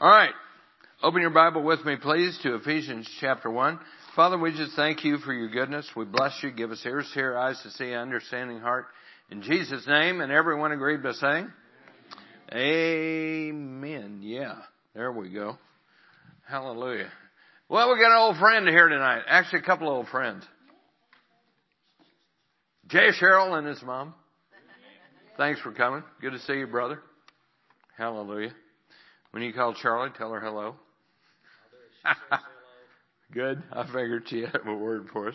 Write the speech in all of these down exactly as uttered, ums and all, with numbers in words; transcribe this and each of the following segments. All right. Open your Bible with me, please, to Ephesians chapter one. Father, we just thank you for your goodness. We bless you. Give us ears to hear, eyes to see, understanding heart. In Jesus' name, and everyone agreed by saying, Amen. Yeah, there we go. Hallelujah. Well, we got an old friend here tonight. Actually, a couple of old friends. Jay Sherrill and his mom. Thanks for coming. Good to see you, brother. Hallelujah. When you call Charlie, tell her hello. Good. I figured she had a word for us.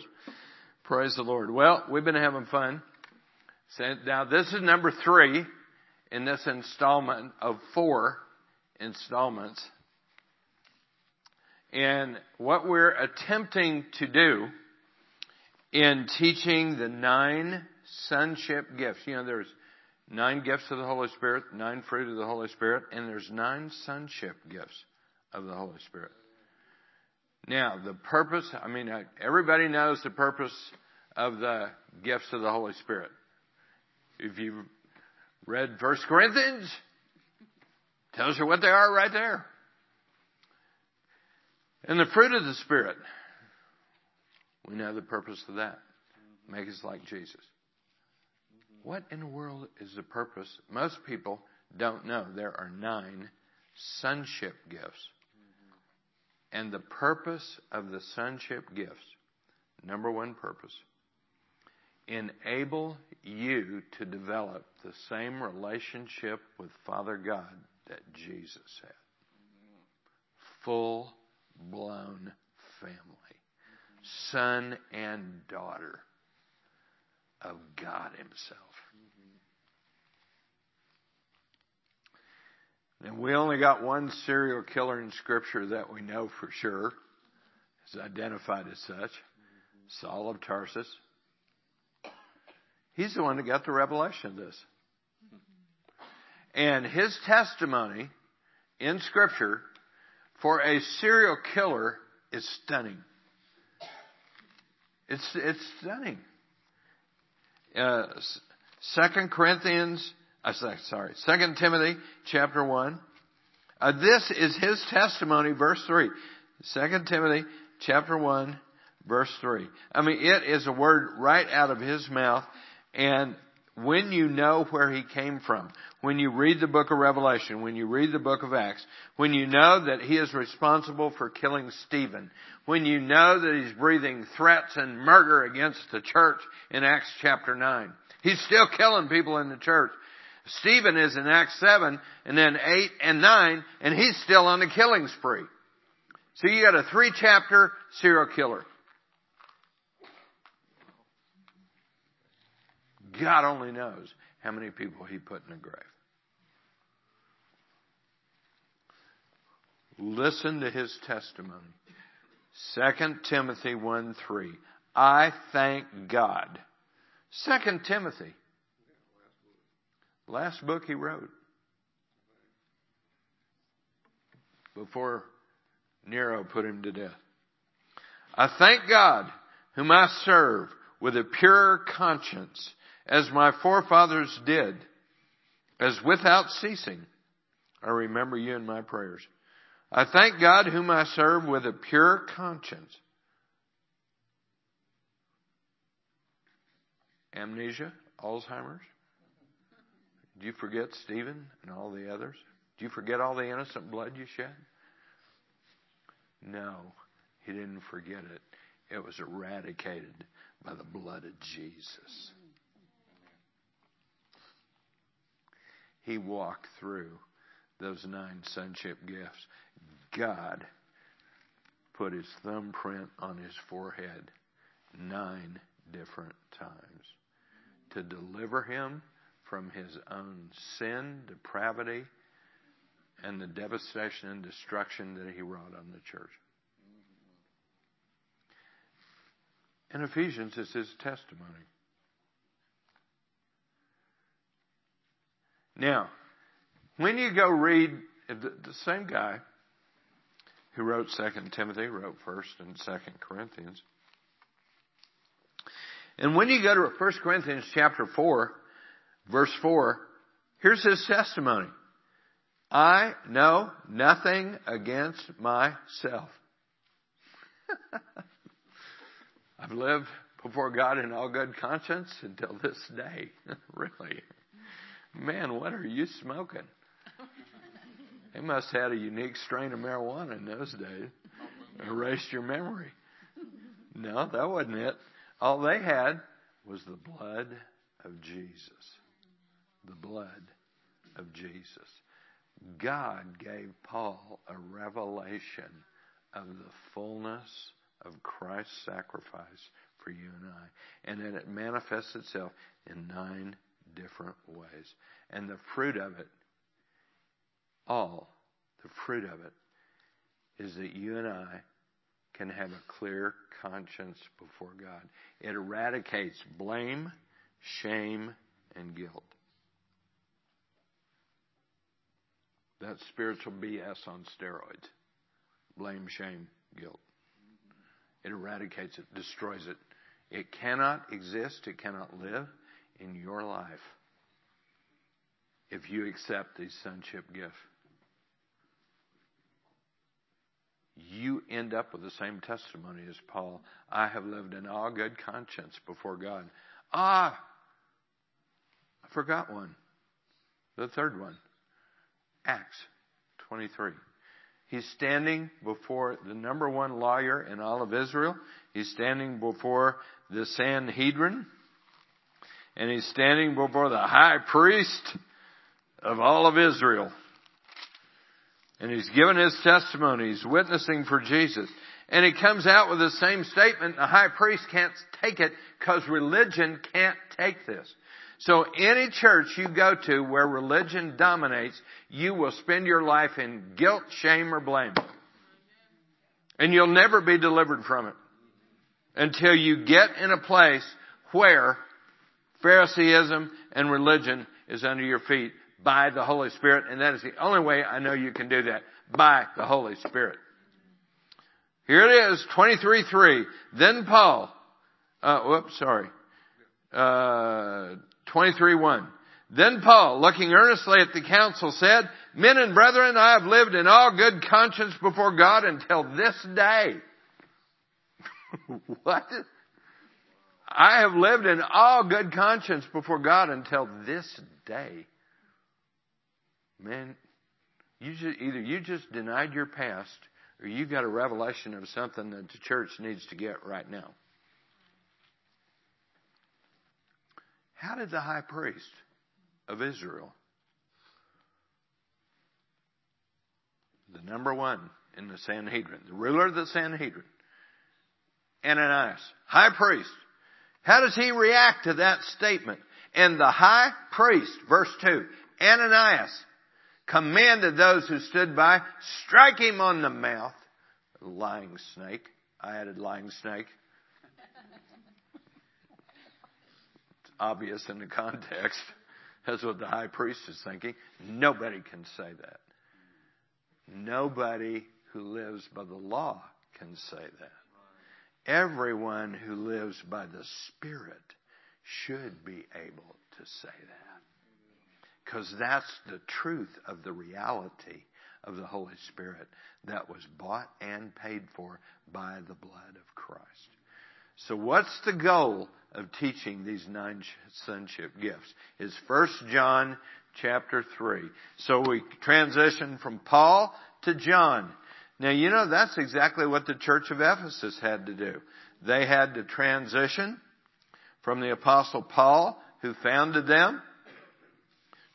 Praise the Lord. Well, we've been having fun. Now, this is number three in this installment of four installments. And what we're attempting to do in teaching the nine sonship gifts. You know, there's nine gifts of the Holy Spirit, nine fruit of the Holy Spirit, and there's nine sonship gifts of the Holy Spirit. Now, the purpose, I mean, everybody knows the purpose of the gifts of the Holy Spirit. If you've read First Corinthians, it tells you what they are right there. And the fruit of the Spirit, we know the purpose of that. Make us like Jesus. What in the world is the purpose? Most people don't know. There are nine sonship gifts. And the purpose of the sonship gifts, number one purpose, enable you to develop the same relationship with Father God that Jesus had. Full-blown family. Son and daughter of God Himself. And we only got one serial killer in Scripture that we know for sure. It's identified as such. Saul of Tarsus. He's the one that got the revelation of this. And his testimony in Scripture for a serial killer is stunning. It's it's stunning. Uh, Second Corinthians, uh, sorry, Second Timothy chapter one. Uh, this is his testimony, verse three. Second Timothy chapter one, verse three. I mean, it is a word right out of his mouth. And when you know where he came from, when you read the book of Revelation, when you read the book of Acts, when you know that he is responsible for killing Stephen, when you know that he's breathing threats and murder against the church in Acts chapter nine. He's still killing people in the church. Stephen is in Acts seven and then eight and nine, and he's still on the killing spree. So you got a three chapter serial killer. God only knows how many people He put in the grave. Listen to his testimony. Second Timothy one three. I thank God. Second Timothy. Last book he wrote. Before Nero put him to death. I thank God, whom I serve with a pure conscience, as my forefathers did, as without ceasing, I remember you in my prayers. I thank God whom I serve with a pure conscience. Amnesia? Alzheimer's? Do you forget Stephen and all the others? Do you forget all the innocent blood you shed? No, he didn't forget it. It was eradicated by the blood of Jesus. He walked through those nine sonship gifts. God put His thumbprint on His forehead nine different times to deliver him from his own sin, depravity, and the devastation and destruction that he wrought on the church. In Ephesians, it's His testimony. Now, when you go read, the, the same guy who wrote Second Timothy, wrote First and Second Corinthians. And when you go to First Corinthians chapter four, verse four, here's his testimony. I know nothing against myself. I've lived before God in all good conscience until this day. Really. Man, what are you smoking? They must have had a unique strain of marijuana in those days. Erased your memory. No, that wasn't it. All they had was the blood of Jesus. The blood of Jesus. God gave Paul a revelation of the fullness of Christ's sacrifice for you and I. And then it manifests itself in nine different ways. And the fruit of it, all the fruit of it, is that you and I can have a clear conscience before God. It eradicates blame, shame, and guilt. That's spiritual B S on steroids. Blame, shame, guilt. It eradicates it, destroys it. It cannot exist, it cannot live in your life if you accept the sonship gift. You end up with the same testimony as Paul. I have lived in all good conscience before God. Ah, I forgot one. The third one. Acts twenty-three. He's standing before the number one lawyer in all of Israel. He's standing before the Sanhedrin. And he's standing before the high priest of all of Israel. And he's given his testimony. He's witnessing for Jesus. And he comes out with the same statement. The high priest can't take it because religion can't take this. So any church you go to where religion dominates, you will spend your life in guilt, shame, or blame. And you'll never be delivered from it until you get in a place where Phariseeism and religion is under your feet by the Holy Spirit. And that is the only way I know you can do that, by the Holy Spirit. Here it is, twenty-three three. Then Paul, uh, whoops, sorry, uh, twenty-three one. Then Paul, looking earnestly at the council, said, Men and brethren, I have lived in all good conscience before God until this day. What? I have lived in all good conscience before God until this day. Man, you just, either you just denied your past or you got a revelation of something that the church needs to get right now. How did the high priest of Israel, the number one in the Sanhedrin, the ruler of the Sanhedrin, Ananias, high priest, how does he react to that statement? And the high priest, verse two, Ananias commanded those who stood by, strike him on the mouth. Lying snake. I added lying snake. Obvious in the context. That's what the high priest is thinking. Nobody can say that. Nobody who lives by the law can say that. Everyone who lives by the Spirit should be able to say that. Because that's the truth of the reality of the Holy Spirit that was bought and paid for by the blood of Christ. So what's the goal of teaching these nine sonship gifts? It's First John chapter three. So we transition from Paul to John. Now, you know, that's exactly what the church of Ephesus had to do. They had to transition from the apostle Paul, who founded them,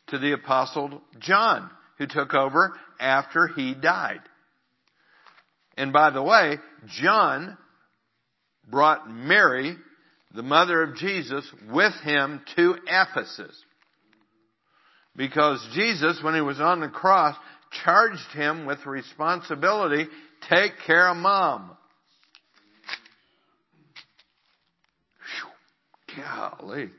to the apostle John, who took over after he died. And by the way, John brought Mary, the mother of Jesus, with him to Ephesus. Because Jesus, when he was on the cross, charged him with responsibility, take care of mom. Whew, golly.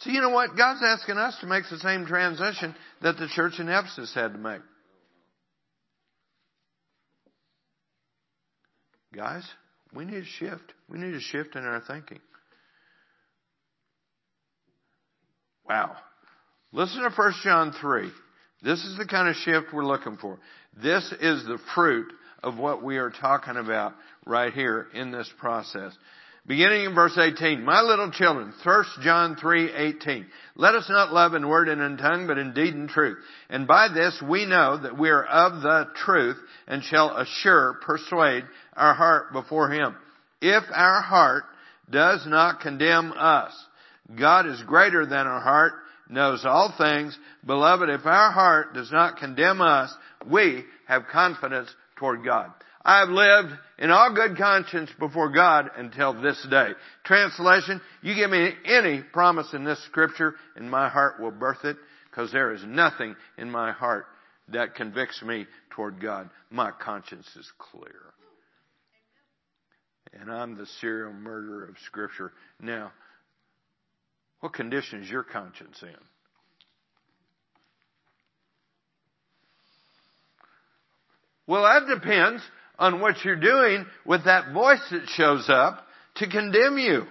So you know what? God's asking us to make the same transition that the church in Ephesus had to make. Guys, we need a shift. We need a shift in our thinking. Wow. Listen to First John three. This is the kind of shift we're looking for. This is the fruit of what we are talking about right here in this process. Beginning in verse eighteen, my little children, first John three eighteen. Let us not love in word and in tongue, but in deed and truth. And by this we know that we are of the truth and shall assure, persuade our heart before Him. If our heart does not condemn us, God is greater than our heart, knows all things. Beloved, if our heart does not condemn us, we have confidence toward God. I have lived in all good conscience before God until this day. Translation, you give me any promise in this scripture and my heart will birth it, because there is nothing in my heart that convicts me toward God. My conscience is clear. And I'm the serial murderer of scripture. Now, what condition is your conscience in? Well, that depends on what you're doing with that voice that shows up to condemn you.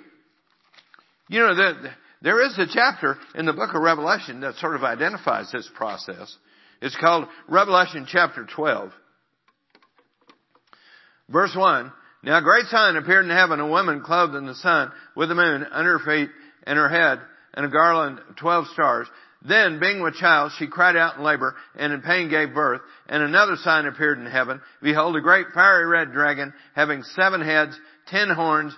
You know, the, there is a chapter in the book of Revelation that sort of identifies this process. It's called Revelation chapter twelve. Verse one, now a great sign appeared in heaven, a woman clothed in the sun with the moon under her feet and her head and a garland of twelve stars. Then, being with child, she cried out in labor, and in pain gave birth. And another sign appeared in heaven. Behold, a great fiery red dragon, having seven heads, ten horns,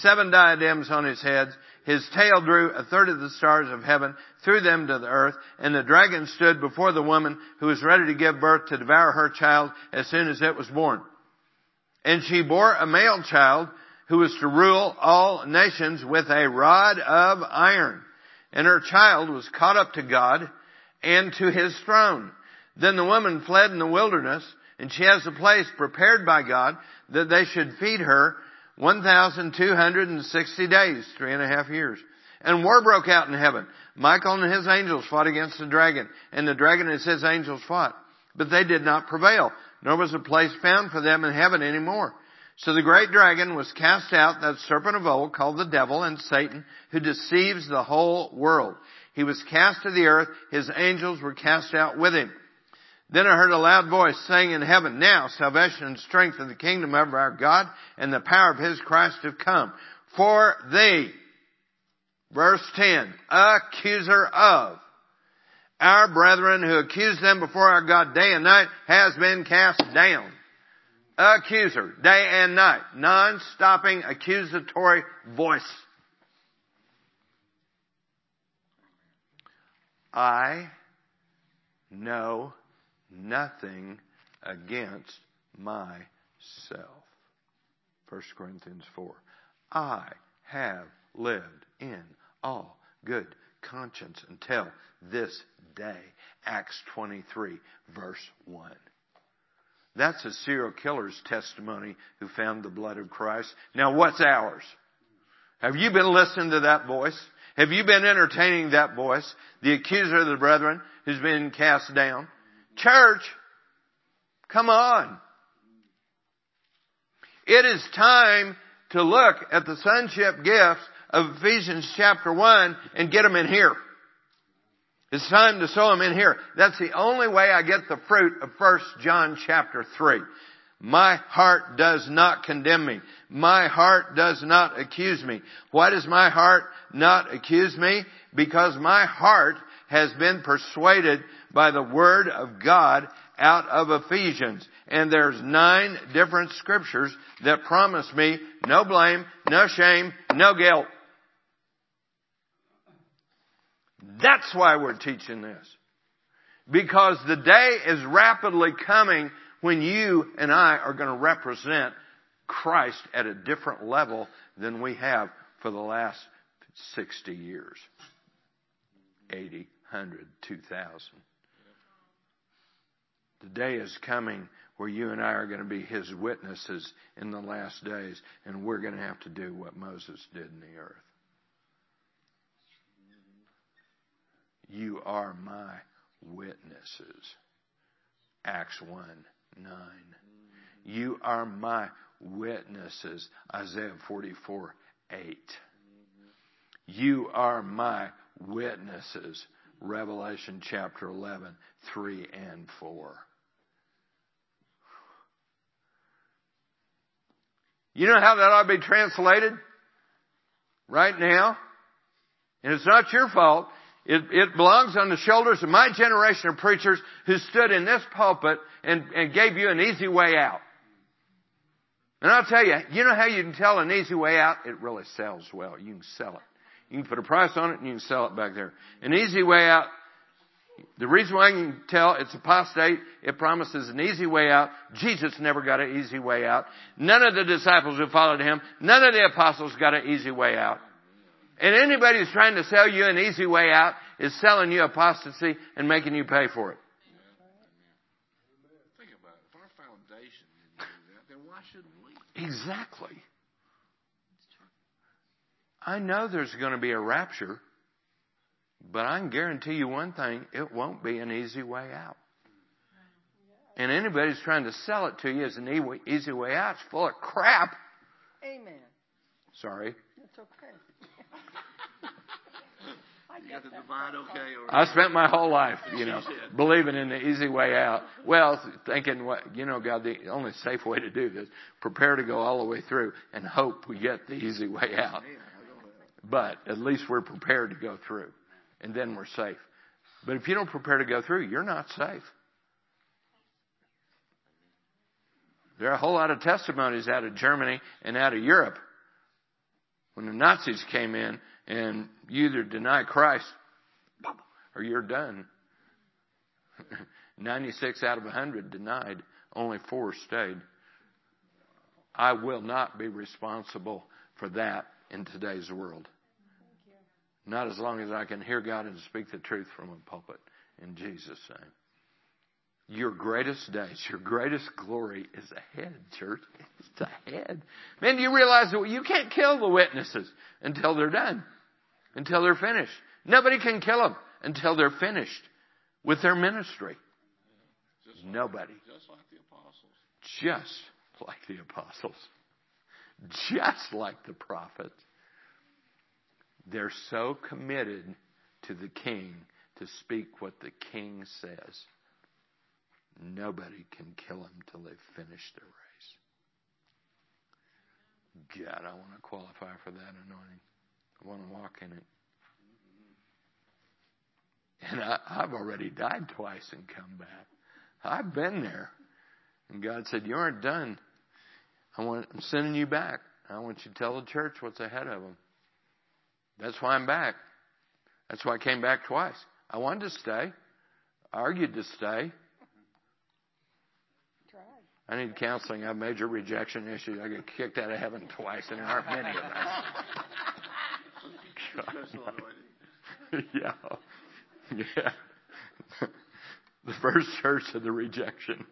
seven diadems on his heads. His tail drew a third of the stars of heaven, threw them to the earth, and the dragon stood before the woman who was ready to give birth to devour her child as soon as it was born. And she bore a male child who was to rule all nations with a rod of iron. And her child was caught up to God and to His throne. Then the woman fled in the wilderness, and she has a place prepared by God that they should feed her one thousand two hundred sixty days, three and a half years. And war broke out in heaven. Michael and his angels fought against the dragon, and the dragon and his angels fought. But they did not prevail, nor was a place found for them in heaven anymore. So the great dragon was cast out, that serpent of old called the devil and Satan, who deceives the whole world. He was cast to the earth. His angels were cast out with him. Then I heard a loud voice saying in heaven, now salvation and strength of the kingdom of our God and the power of His Christ have come. For thee, verse ten, accuser of our brethren who accused them before our God day and night has been cast down. Accuser, day and night, non-stopping accusatory voice. I know nothing against myself. First Corinthians four. I have lived in all good conscience until this day. Acts twenty-three, verse one. That's a serial killer's testimony who found the blood of Christ. Now what's ours? Have you been listening to that voice? Have you been entertaining that voice? The accuser of the brethren who's been cast down. Church, come on. It is time to look at the sonship gifts of Ephesians chapter one and get them in here. It's time to sow them in here. That's the only way I get the fruit of First John chapter three. My heart does not condemn me. My heart does not accuse me. Why does my heart not accuse me? Because my heart has been persuaded by the Word of God out of Ephesians. And there's nine different scriptures that promise me no blame, no shame, no guilt. That's why we're teaching this. Because the day is rapidly coming when you and I are going to represent Christ at a different level than we have for the last sixty years. eighty, one hundred, two thousand. The day is coming where you and I are going to be His witnesses in the last days, and we're going to have to do what Moses did in the earth. You are my witnesses. Acts one, nine. You are my witnesses. Isaiah forty-four, eight. You are my witnesses. Revelation chapter eleven, three and four. You know how that ought to be translated right now? And it's not your fault. It, it belongs on the shoulders of my generation of preachers who stood in this pulpit and, and gave you an easy way out. And I'll tell you, you know how you can tell an easy way out? It really sells well. You can sell it. You can put a price on it and you can sell it back there. An easy way out, the reason why I can tell it's apostate, it promises an easy way out. Jesus never got an easy way out. None of the disciples who followed him, none of the apostles got an easy way out. And anybody who's trying to sell you an easy way out is selling you apostasy and making you pay for it. Think about it. If our foundation didn't do that, then why should we? Exactly. I know there's going to be a rapture, but I can guarantee you one thing, it won't be an easy way out. And anybody who's trying to sell it to you as an easy way out is full of crap. Amen. Sorry. It's okay. You got the divine okay. Or I spent my whole life, you know, believing in the easy way out. Well, thinking, what you know, God, the only safe way to do this, prepare to go all the way through and hope we get the easy way out. But at least we're prepared to go through, and then we're safe. But if you don't prepare to go through, you're not safe. There are a whole lot of testimonies out of Germany and out of Europe when the Nazis came in. And you either deny Christ or you're done. ninety-six out of one hundred denied. Only four stayed. I will not be responsible for that in today's world. Not as long as I can hear God and speak the truth from a pulpit. In Jesus' name. Your greatest days, your greatest glory is ahead, church. It's ahead. Man, do you realize that you can't kill the witnesses until they're done? Until they're finished. Nobody can kill them until they're finished with their ministry. Yeah. Just Nobody. Like, just like the apostles. Just like the apostles. Just like the prophets. They're so committed to the king to speak what the king says. Nobody can kill them till they've finished their race. God, I want to qualify for that anointing. I want to walk in it. And I, I've already died twice and come back. I've been there. And God said, you aren't done. I want, I'm sending you back. I want you to tell the church what's ahead of them. That's why I'm back. That's why I came back twice. I wanted to stay. I argued to stay. I need counseling. I have major rejection issues. I get kicked out of heaven twice, and there aren't many of us. yeah. Yeah. The first church of the rejection.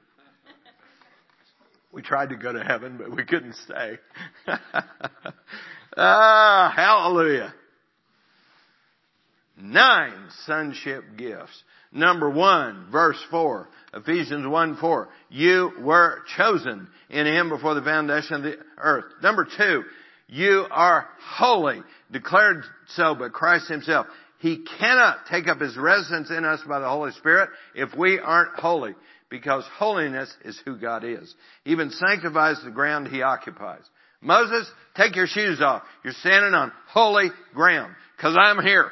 We tried to go to heaven, but we couldn't stay. ah, hallelujah. Nine sonship gifts. Number one, verse four, Ephesians one four. You were chosen in him before the foundation of the earth. Number two, you are holy, declared so by Christ himself. He cannot take up his residence in us by the Holy Spirit if we aren't holy, because holiness is who God is. Even sanctifies the ground he occupies. Moses, take your shoes off. You're standing on holy ground, because I'm here.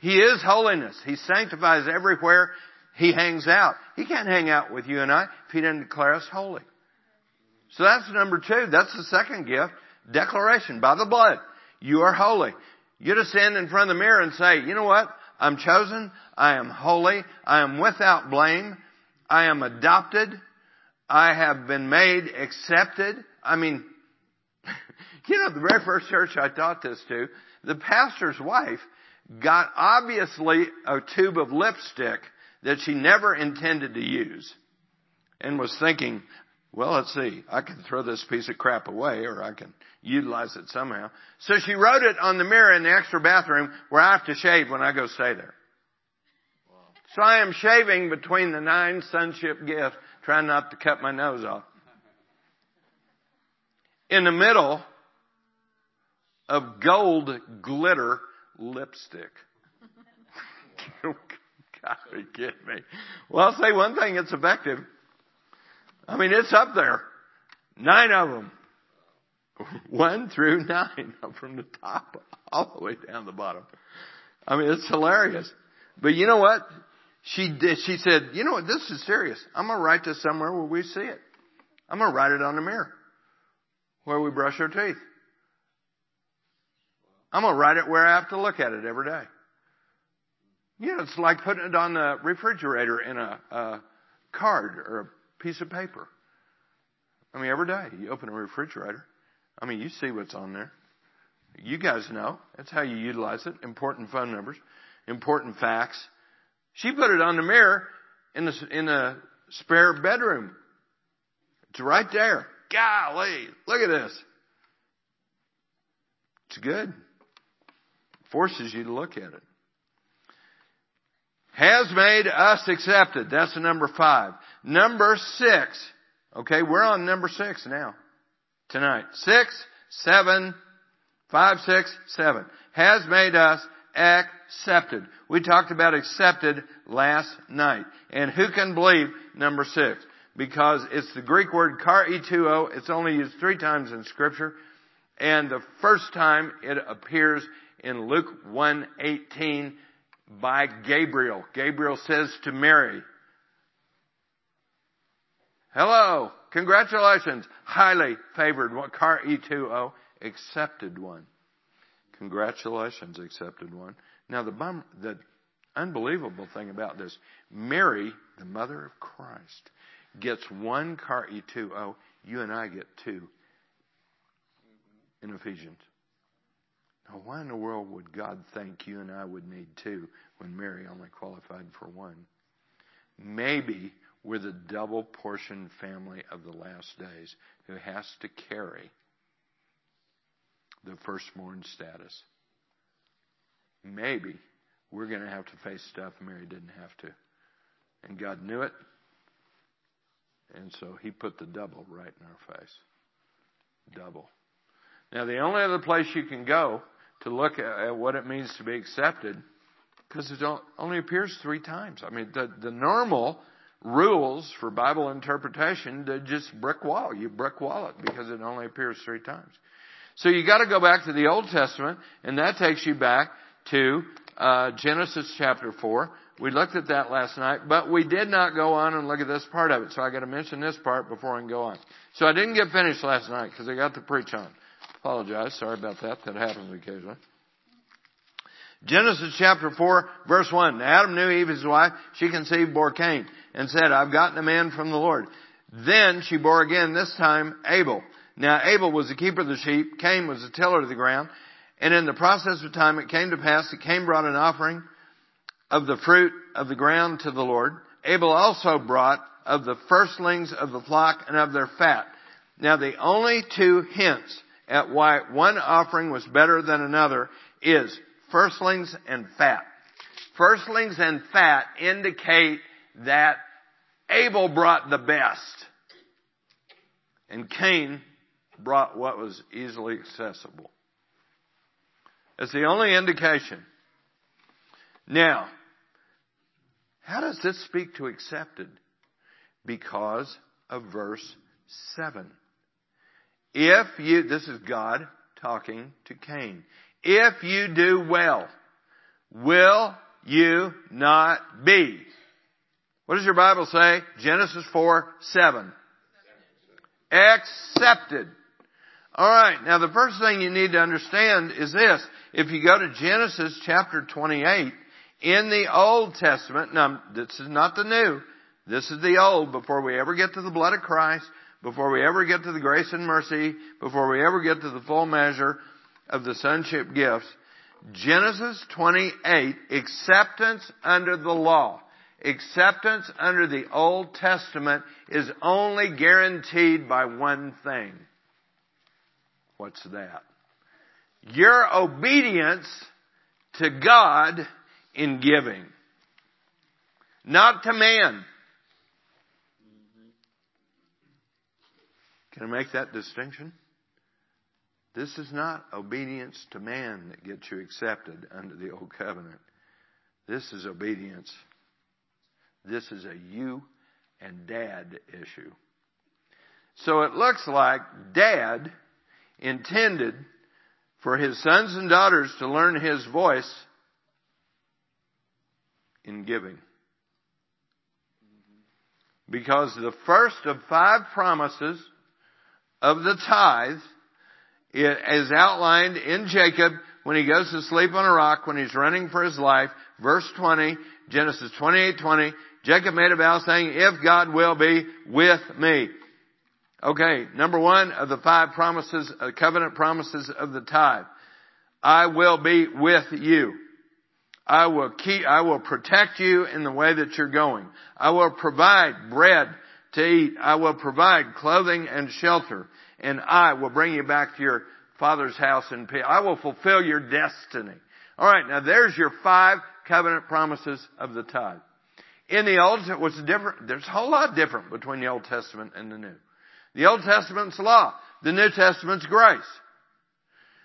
He is holiness. He sanctifies everywhere he hangs out. He can't hang out with you and I if he doesn't declare us holy. So that's number two. That's the second gift. Declaration by the blood. You are holy. You just stand in front of the mirror and say, you know what? I'm chosen. I am holy. I am without blame. I am adopted. I have been made accepted. I mean, you know, the very first church I taught this to, the pastor's wife got obviously a tube of lipstick that she never intended to use and was thinking, well, let's see, I can throw this piece of crap away or I can utilize it somehow. So she wrote it on the mirror in the extra bathroom where I have to shave when I go stay there. Wow. So I am shaving between the nine sonship gifts, trying not to cut my nose off. In the middle of gold glitter lipstick. You gotta be kidding me. Well, I'll say one thing, it's effective. I mean, it's up there. Nine of them. One through nine, up from the top, all the way down the bottom. I mean, it's hilarious. But you know what? She did, she said, you know what, this is serious. I'm going to write this somewhere where we see it. I'm going to write it on the mirror where we brush our teeth. I'm going to write it where I have to look at it every day. You know, it's like putting it on the refrigerator in a, a card or a piece of paper. I mean, every day you open a refrigerator. I mean, you see what's on there. You guys know. That's how you utilize it. Important phone numbers. Important facts. She put it on the mirror in the, in the spare bedroom. It's right there. Golly, look at this. It's good. It forces you to look at it. Has made us accepted. That's number five. Number six. Okay, we're on number six now. Tonight. Six, seven, five, six, seven. Has made us accepted. We talked about accepted last night. And who can believe number six? Because it's the Greek word karuo. It's only used three times in Scripture. And the first time it appears in Luke one eighteen by Gabriel. Gabriel says to Mary, hello, congratulations, highly favored one, karuo, accepted one. Congratulations, accepted one. Now the bum, the unbelievable thing about this, Mary, the mother of Christ, gets one karuo, you and I get two in Ephesians. Now why in the world would God think you and I would need two when Mary only qualified for one? Maybe we're the double portion family of the last days who has to carry the firstborn status. Maybe we're going to have to face stuff Mary didn't have to. And God knew it. And so he put the double right in our face. Double. Now the only other place you can go to look at what it means to be accepted, because it only appears three times. I mean, the, the normal rules for Bible interpretation, they just brick wall. You brick wall it because it only appears three times. So you got to go back to the Old Testament, and that takes you back to uh, Genesis chapter four. We looked at that last night, but we did not go on and look at this part of it. So I got to mention this part before I can go on. So I didn't get finished last night because I got to preach on. Apologize. Sorry about that. That happens occasionally. Genesis chapter four, verse one. Now Adam knew Eve, his wife. She conceived, bore Cain, and said, I've gotten a man from the Lord. Then she bore again, this time Abel. Now Abel was the keeper of the sheep. Cain was the tiller of the ground. And in the process of time, it came to pass that Cain brought an offering of the fruit of the ground to the Lord. Abel also brought of the firstlings of the flock and of their fat. Now the only two hints at why one offering was better than another is firstlings and fat. Firstlings and fat indicate that Abel brought the best and Cain brought what was easily accessible. That's the only indication. Now, how does this speak to accepted? Because of verse seven. If you, this is God talking to Cain. If you do well, will you not be? What does your Bible say? Genesis four, seven. Accepted. Alright, now the first thing you need to understand is this. If you go to Genesis chapter twenty-eight, in the Old Testament, now this is not the new, this is the old, before we ever get to the blood of Christ, before we ever get to the grace and mercy, before we ever get to the full measure of the sonship gifts, Genesis twenty-eight, acceptance under the law, acceptance under the Old Testament is only guaranteed by one thing. What's that? Your obedience to God in giving, not to man. Can I make that distinction? This is not obedience to man that gets you accepted under the Old Covenant. This is obedience. This is a you and dad issue. So it looks like dad intended for his sons and daughters to learn his voice in giving. Because the first of five promises of the tithe is outlined in Jacob when he goes to sleep on a rock, when he's running for his life. Verse twenty, Genesis twenty-eight twenty, Jacob made a vow saying, if God will be with me. Okay, number one of the five promises, uh, covenant promises of the tithe. I will be with you. I will keep, I will protect you in the way that you're going. I will provide bread to eat. I will provide clothing and shelter. And I will bring you back to your father's house in peace. I will fulfill your destiny. All right, now there's your five covenant promises of the tithe. In the Old Testament, what's different? There's a whole lot different between the Old Testament and the New. The Old Testament's law. The New Testament's grace.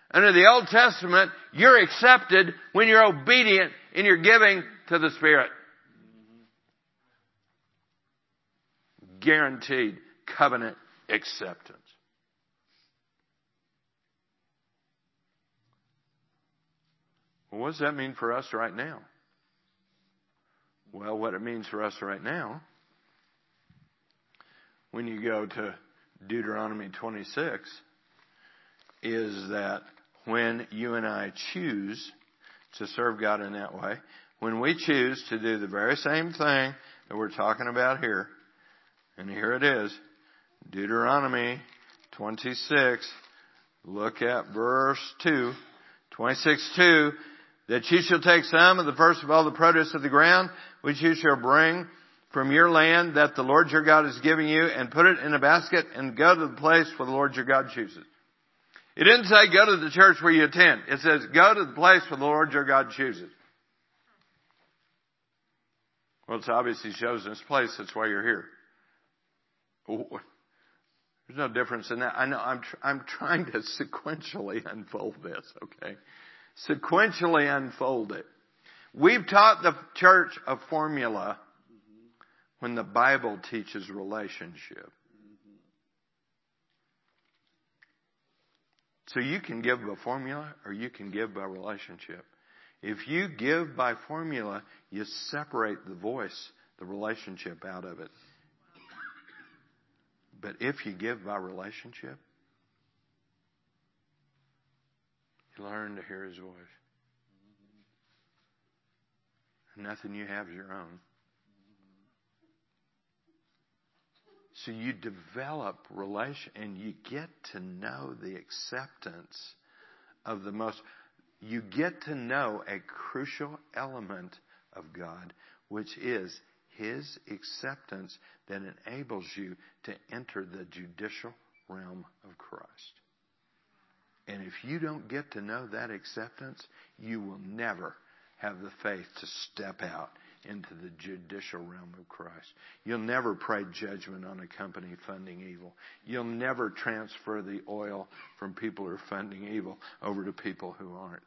Under the Old Testament, you're accepted when you're obedient in your giving to the Spirit. Guaranteed covenant acceptance. Well, what does that mean for us right now? Well, what it means for us right now, when you go to Deuteronomy twenty-six, is that when you and I choose to serve God in that way, when we choose to do the very same thing that we're talking about here, and here it is, Deuteronomy twenty-six, look at verse two, twenty-six two, that you shall take some of the first of all the produce of the ground, which you shall bring from your land that the Lord your God is giving you, and put it in a basket and go to the place where the Lord your God chooses. It didn't say go to the church where you attend. It says go to the place where the Lord your God chooses. Well, it's obvious He's chosen this place. That's why you're here. Oh, there's no difference in that. I know I'm, tr- I'm trying to sequentially unfold this, okay? Sequentially unfold it. We've taught the church a formula when the Bible teaches relationship. So you can give by formula or you can give by relationship. If you give by formula, you separate the voice, the relationship out of it. But if you give by relationship, you learn to hear His voice. Nothing you have is your own. So you develop relation and you get to know the acceptance of the most. You get to know a crucial element of God, which is His acceptance that enables you to enter the judicial realm of Christ. And if you don't get to know that acceptance, you will never have the faith to step out into the judicial realm of Christ. You'll never pray judgment on a company funding evil. You'll never transfer the oil from people who are funding evil over to people who aren't.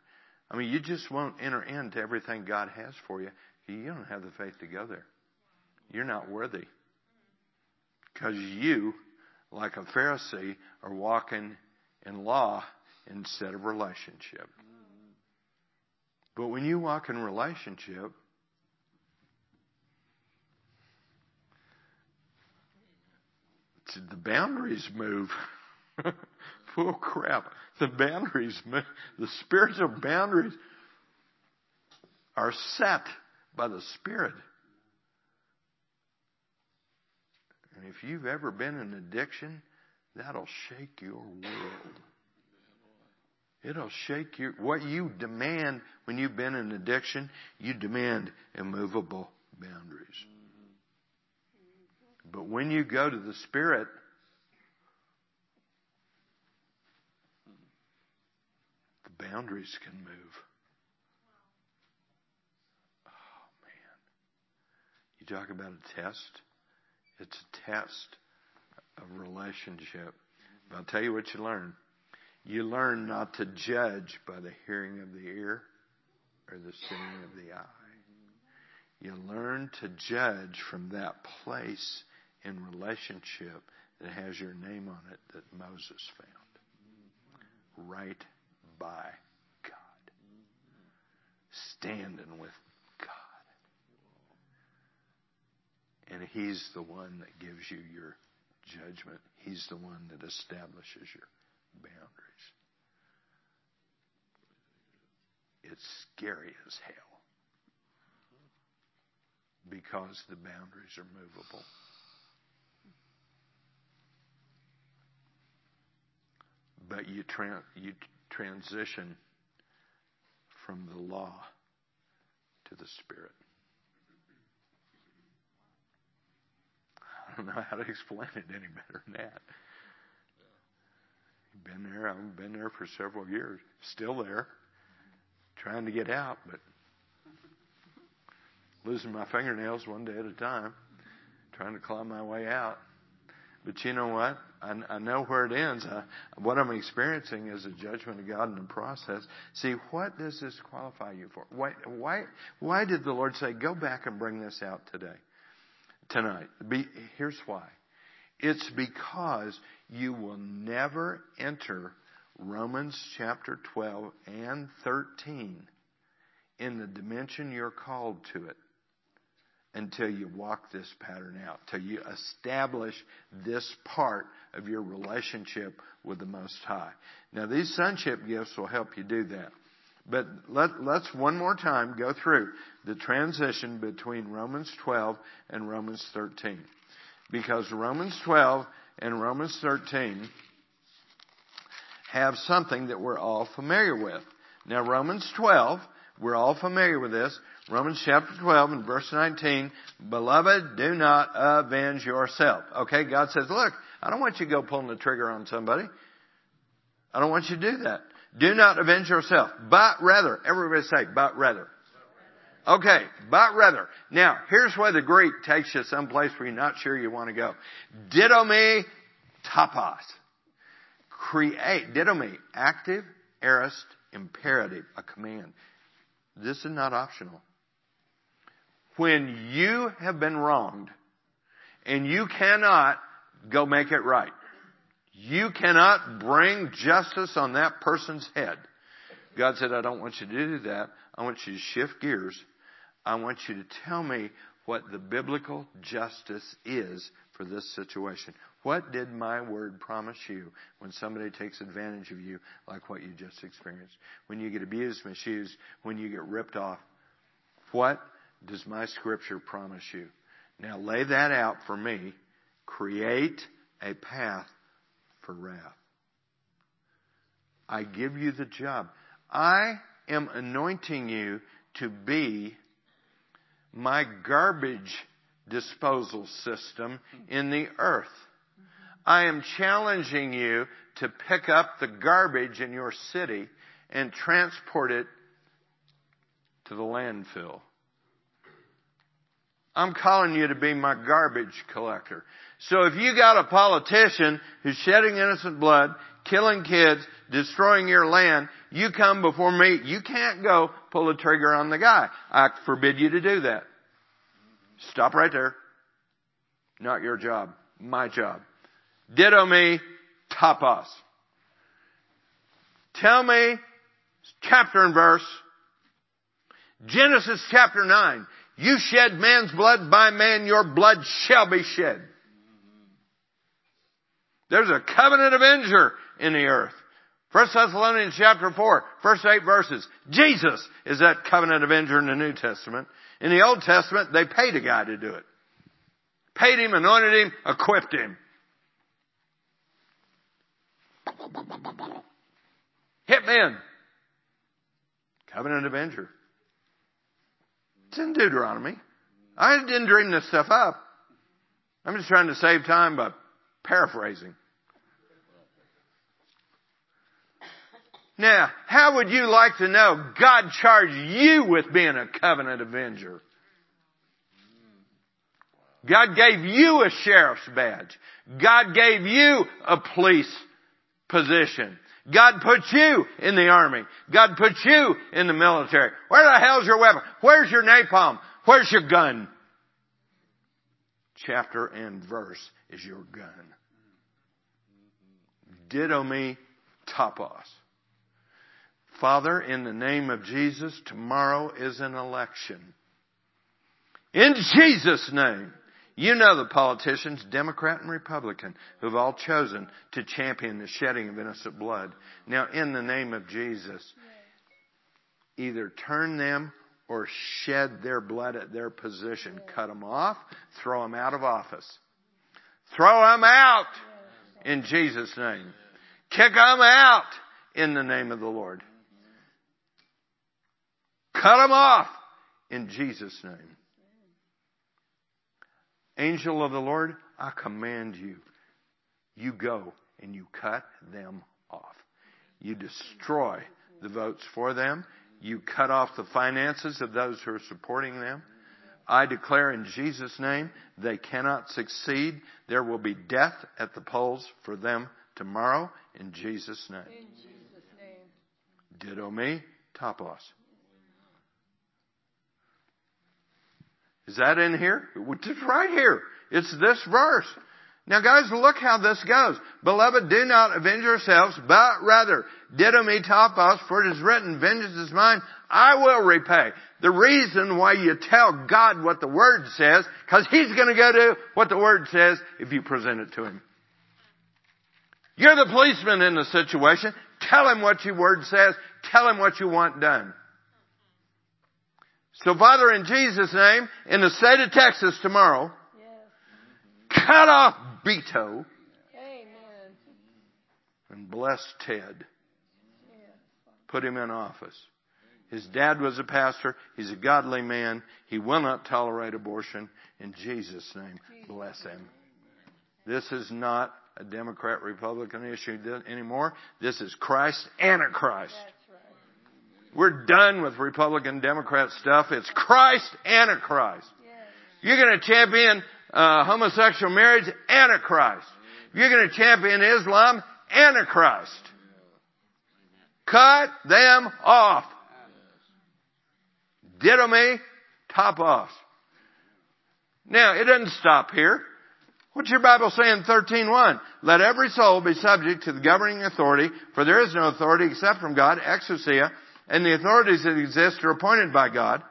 I mean, you just won't enter into everything God has for you. You don't have the faith to go there. You're not worthy. Because you, like a Pharisee, are walking in law instead of relationship. But when you walk in relationship, the boundaries move. Full crap. The boundaries move. The spiritual boundaries are set by the Spirit. And if you've ever been in addiction, that'll shake your world. It'll shake your... What you demand when you've been in addiction, you demand immovable boundaries. But when you go to the Spirit, the boundaries can move. Oh, man. You talk about a test. It's a test of relationship. But I'll tell you what you learn. You learn not to judge by the hearing of the ear or the seeing of the eye. You learn to judge from that place in relationship that has your name on it that Moses found. Right by God. Standing with God. And He's the one that gives you your judgment. He's the one that establishes your boundaries. It's scary as hell. Because the boundaries are movable. But you, tra- you transition from the law to the Spirit. I don't know how to explain it any better than that. Been there. I've been there for several years. Still there. Trying to get out, but losing my fingernails one day at a time, trying to climb my way out. But you know what? I, I know where it ends. I, what I'm experiencing is a judgment of God in the process. See, what does this qualify you for? Why, why, why did the Lord say, go back and bring this out today, tonight? Be, here's why. It's because you will never enter Romans chapter twelve and thirteen in the dimension you're called to it until you walk this pattern out, till you establish this part of your relationship with the Most High. Now, these sonship gifts will help you do that. But let, let's one more time go through the transition between Romans twelve and Romans thirteen. Because Romans twelve and Romans thirteen have something that we're all familiar with. Now, Romans twelve, we're all familiar with this. Romans chapter twelve and verse nineteen, beloved, do not avenge yourself. Okay, God says, look, I don't want you to go pulling the trigger on somebody. I don't want you to do that. Do not avenge yourself, but rather, everybody say, but rather. Okay, but rather. Now, here's where the Greek takes you someplace where you're not sure you want to go. Didomi tapas. Create, didomi, active, aorist, imperative, a command. This is not optional. When you have been wronged and you cannot go make it right, you cannot bring justice on that person's head. God said, I don't want you to do that. I want you to shift gears. I want you to tell me what the biblical justice is for this situation. What did my word promise you when somebody takes advantage of you like what you just experienced? When you get abused, misused, when you get ripped off, what does my scripture promise you? Now lay that out for me. Create a path for wrath. I give you the job. I am anointing you to be my garbage disposal system in the earth. I am challenging you to pick up the garbage in your city and transport it to the landfill. I'm calling you to be my garbage collector. So if you got a politician who's shedding innocent blood, killing kids, destroying your land, you come before me, you can't go pull a trigger on the guy. I forbid you to do that. Stop right there. Not your job. My job. Ditto me, tapas. Tell me, chapter and verse, Genesis chapter nine, you shed man's blood by man, your blood shall be shed. There's a covenant avenger in the earth. First Thessalonians chapter four, first eight verses. Jesus is that covenant avenger in the New Testament. In the Old Testament, they paid a guy to do it. Paid him, anointed him, equipped him. Hitman. Covenant avenger. It's in Deuteronomy. I didn't dream this stuff up. I'm just trying to save time by paraphrasing. Now, how would you like to know God charged you with being a covenant avenger? God gave you a sheriff's badge. God gave you a police position. God put you in the army. God put you in the military. Where the hell's your weapon? Where's your napalm? Where's your gun? Chapter and verse is your gun. Ditto me, topos. Father, in the name of Jesus, tomorrow is an election. In Jesus' name. You know the politicians, Democrat and Republican, who've all chosen to champion the shedding of innocent blood. Now, in the name of Jesus, either turn them or shed their blood at their position. Cut them off. Throw them out of office. Throw them out in Jesus' name. Kick them out in the name of the Lord. Cut them off in Jesus' name. Angel of the Lord, I command you. You go and you cut them off. You destroy the votes for them. You cut off the finances of those who are supporting them. I declare in Jesus' name, they cannot succeed. There will be death at the polls for them tomorrow in Jesus' name. In Jesus' name. Ditto me, topos. Is that in here? It's right here. It's this verse. Now, guys, look how this goes. Beloved, do not avenge yourselves, but rather, ditto me topos, for it is written, vengeance is mine, I will repay. The reason why you tell God what the Word says, because He's going to go do what the Word says if you present it to Him. You're the policeman in the situation. Tell Him what your Word says. Tell Him what you want done. So, Father, in Jesus' name, in the state of Texas tomorrow, yes. Cut off Beto. Amen. And bless Ted. Yes. Put him in office. His dad was a pastor. He's a godly man. He will not tolerate abortion. In Jesus' name, bless him. This is not a Democrat-Republican issue anymore. This is Christ, Antichrist. Yes. We're done with Republican Democrat stuff. It's Christ, Antichrist. You're going to champion uh, homosexual marriage, Antichrist. You're going to champion Islam, Antichrist. Cut them off. Ditto me, top off. Now, it doesn't stop here. What's your Bible saying? thirteen one. Let every soul be subject to the governing authority, for there is no authority except from God, exousia. And the authorities that exist are appointed by God.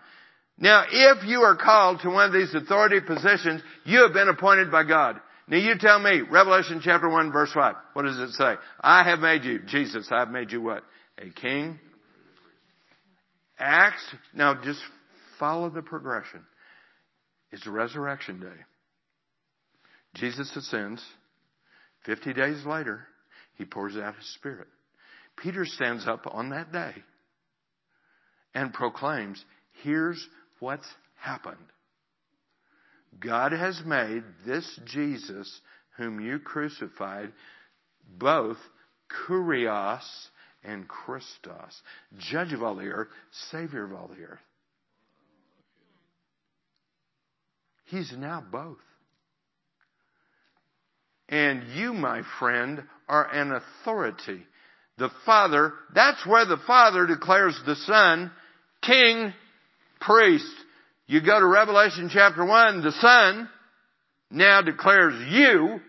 Now, if you are called to one of these authority positions, you have been appointed by God. Now, you tell me, Revelation chapter one, verse five, what does it say? I have made you, Jesus, I have made you what? A king. Acts, now just follow the progression. It's Resurrection Day. Jesus ascends. Fifty days later, He pours out His Spirit. Peter stands up on that day and proclaims, here's what's happened. God has made this Jesus, whom you crucified, both Kurios and Christos, judge of all the earth, Savior of all the earth. He's now both. And you, my friend, are an authority. The Father, that's where the Father declares the Son king, priest. You go to Revelation chapter one, the Son now declares you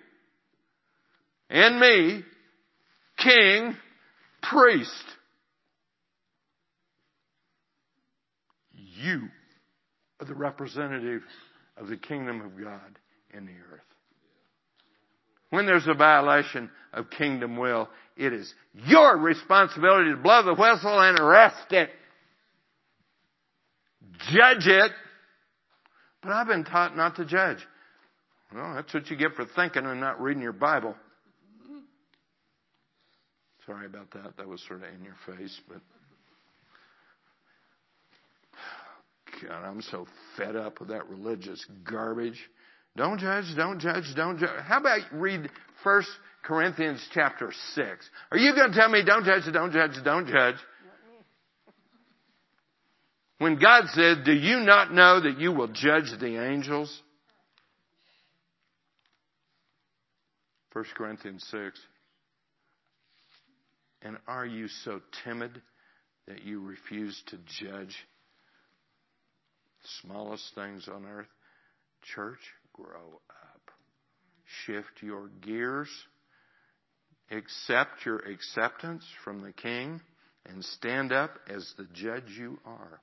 and me king, priest. You are the representative of the kingdom of God in the earth. When there's a violation of kingdom will, it is your responsibility to blow the whistle and arrest it. Judge it. But I've been taught not to judge. Well, that's what you get for thinking and not reading your Bible. Sorry about that. That was sort of in your face. But God, I'm so fed up with that religious garbage. Don't judge, don't judge, don't judge. How about read First Corinthians chapter six? Are you going to tell me don't judge, don't judge, don't judge? When God said, do you not know that you will judge the angels? First Corinthians six. And are you so timid that you refuse to judge? smallest things on earth. Church, grow up. Shift your gears. Accept your acceptance from the King and stand up as the judge you are.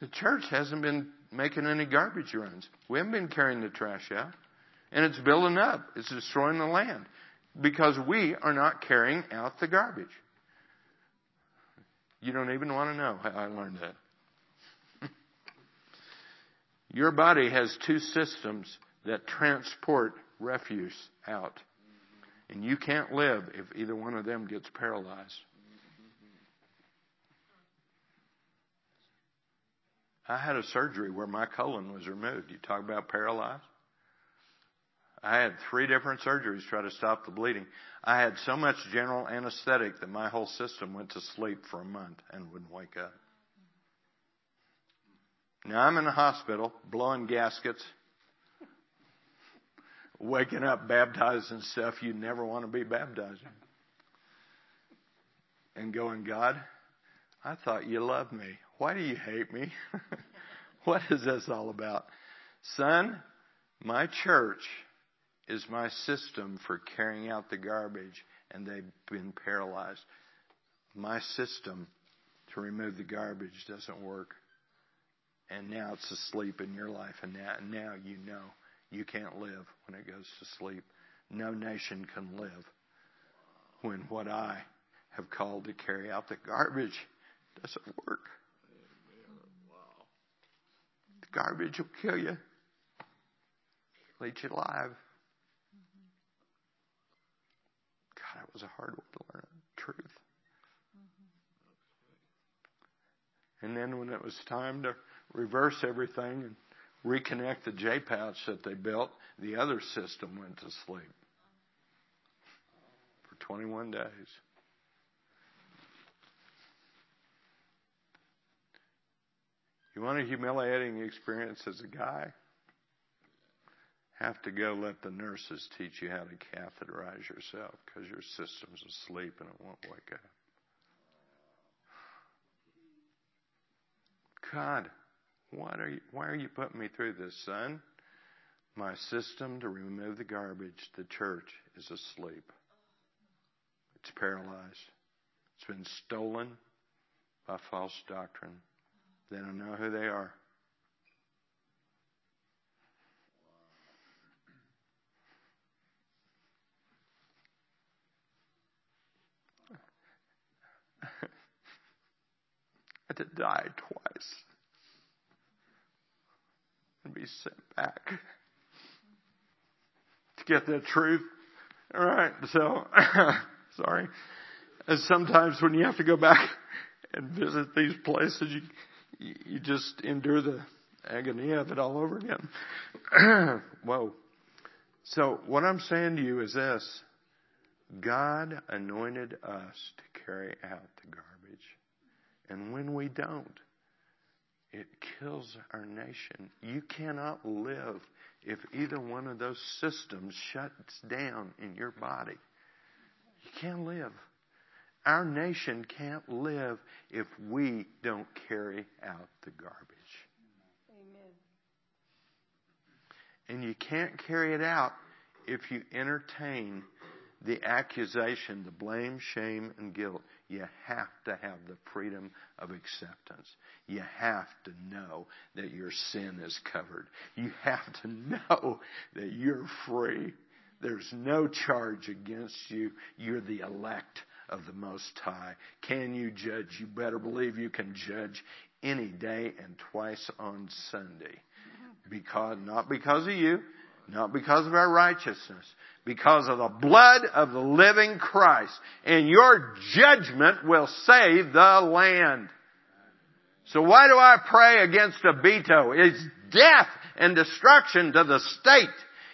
The church hasn't been making any garbage runs. We haven't been carrying the trash out. And it's building up. It's destroying the land. Because we are not carrying out the garbage. You don't even want to know how I learned that. Your body has two systems that transport refuse out. And you can't live if either one of them gets paralyzed. I had a surgery where my colon was removed. You talk about paralyzed? I had three different surgeries to try to stop the bleeding. I had so much general anesthetic that my whole system went to sleep for a month and wouldn't wake up. Now I'm in the hospital, blowing gaskets, waking up baptized in stuff you never want to be baptized in. And going, God, I thought you loved me. Why do you hate me? What is this all about? Son, my church is my system for carrying out the garbage, and they've been paralyzed. My system to remove the garbage doesn't work. And now it's asleep in your life, and now, now you know you can't live when it goes to sleep. No nation can live when what I have called to carry out the garbage doesn't work. The garbage will kill you. Lead you alive. God, it was a hard one to learn truth. And then when it was time to reverse everything and reconnect the J pouch that they built, the other system went to sleep for twenty-one days. You want a humiliating experience as a guy? Have to go let the nurses teach you how to catheterize yourself because your system's asleep and it won't wake up. God, what are you, why are you putting me through this, son? My system to remove the garbage, the church, is asleep. It's paralyzed. It's been stolen by false doctrine. They don't know who they are. I had to die twice and be sent back to get the truth. All right, so, sorry. And sometimes when you have to go back and visit these places, you, you just endure the agony of it all over again. Whoa. So what I'm saying to you is this. God anointed us to carry out the garbage. And when we don't, it kills our nation. You cannot live if either one of those systems shuts down in your body. You can't live. Our nation can't live if we don't carry out the garbage. Amen. And you can't carry it out if you entertain the accusation, the blame, shame, and guilt. You have to have the freedom of acceptance. You have to know that your sin is covered. You have to know that you're free. There's no charge against you. You're the elect of the Most High. Can you judge? You better believe you can judge any day and twice on Sunday. Because, not because of you, not because of our righteousness, because of the blood of the living Christ. And your judgment will save the land. So why do I pray against a Beto? It's death and destruction to the state.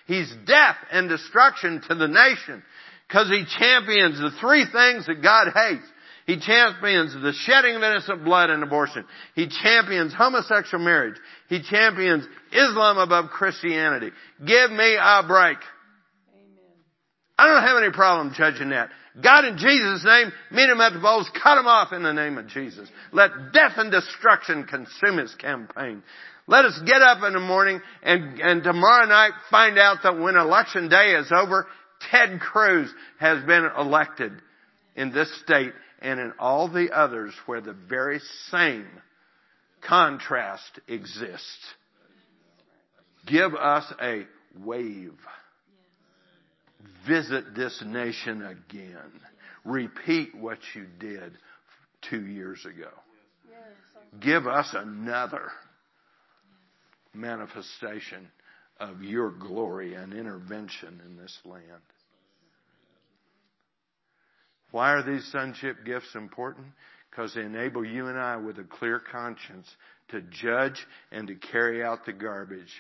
He's death and destruction to the nation. Because he champions the three things that God hates. He champions the shedding of innocent blood and abortion. He champions homosexual marriage. He champions Islam above Christianity. Give me a break. Amen. I don't have any problem judging that. God, in Jesus' name, meet him at the bowls, cut him off in the name of Jesus. Let death and destruction consume his campaign. Let us get up in the morning and, and tomorrow night find out that when election day is over, Ted Cruz has been elected in this state and in all the others where the very same contrast exists. Give us a wave. Visit this nation again. Repeat what you did two years ago. Give us another manifestation of your glory and intervention in this land. Why are these sonship gifts important? Because they enable you and I with a clear conscience to judge and to carry out the garbage.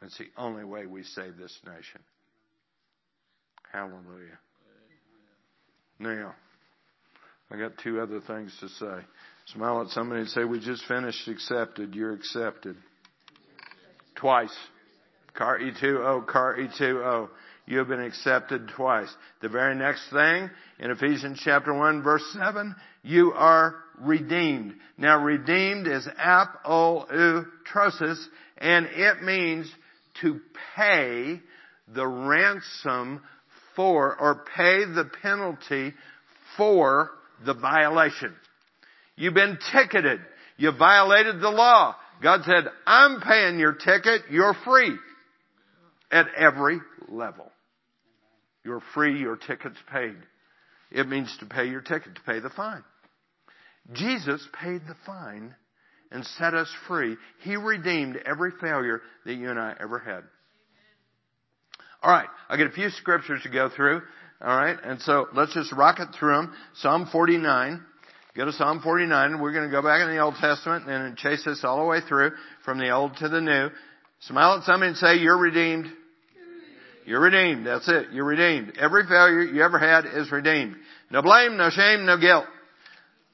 That's the only way we save this nation. Hallelujah. Now, I got two other things to say. Smile at somebody and say, we just finished accepted. You're accepted. Twice. Car E two O, car E two O. You have been accepted twice. The very next thing, in Ephesians chapter one, verse seven, you are redeemed. Now, redeemed is apolutrosis, and it means to pay the ransom for, or pay the penalty for the violation. You've been ticketed. You violated the law. God said, I'm paying your ticket. You're free at every level. You're free. Your ticket's paid. It means to pay your ticket, to pay the fine. Jesus paid the fine and set us free. He redeemed every failure that you and I ever had. All right. I got a few scriptures to go through. All right. And so let's just rocket through them. Psalm forty-nine. Go to Psalm forty-nine. We're going to go back in the Old Testament and chase this all the way through from the Old to the New. Smile at somebody and say, you're redeemed. You're redeemed. That's it. You're redeemed. Every failure you ever had is redeemed. No blame, no shame, no guilt.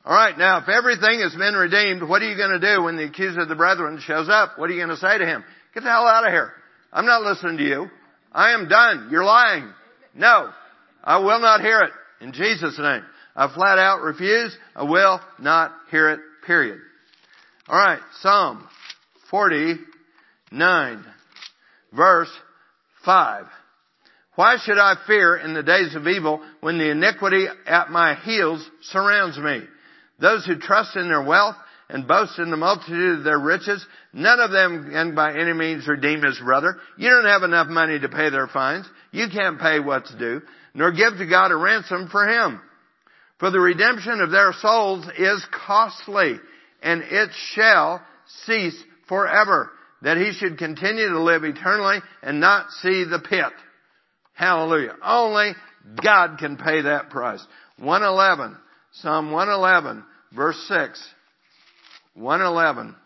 All right. Now, if everything has been redeemed, what are you going to do when the accuser of the brethren shows up? What are you going to say to him? Get the hell out of here. I'm not listening to you. I am done. You're lying. No, I will not hear it. In Jesus' name. I flat out refuse. I will not hear it. Period. All right. Psalm forty-nine, verse five. Why should I fear in the days of evil when the iniquity at my heels surrounds me? Those who trust in their wealth and boast in the multitude of their riches, none of them can by any means redeem his brother. You don't have enough money to pay their fines. You can't pay what's due, nor give to God a ransom for him. For the redemption of their souls is costly, and it shall cease forever, that he should continue to live eternally and not see the pit. Hallelujah. Only God can pay that price. one eleven, Psalm one eleven, verse six. one eleven.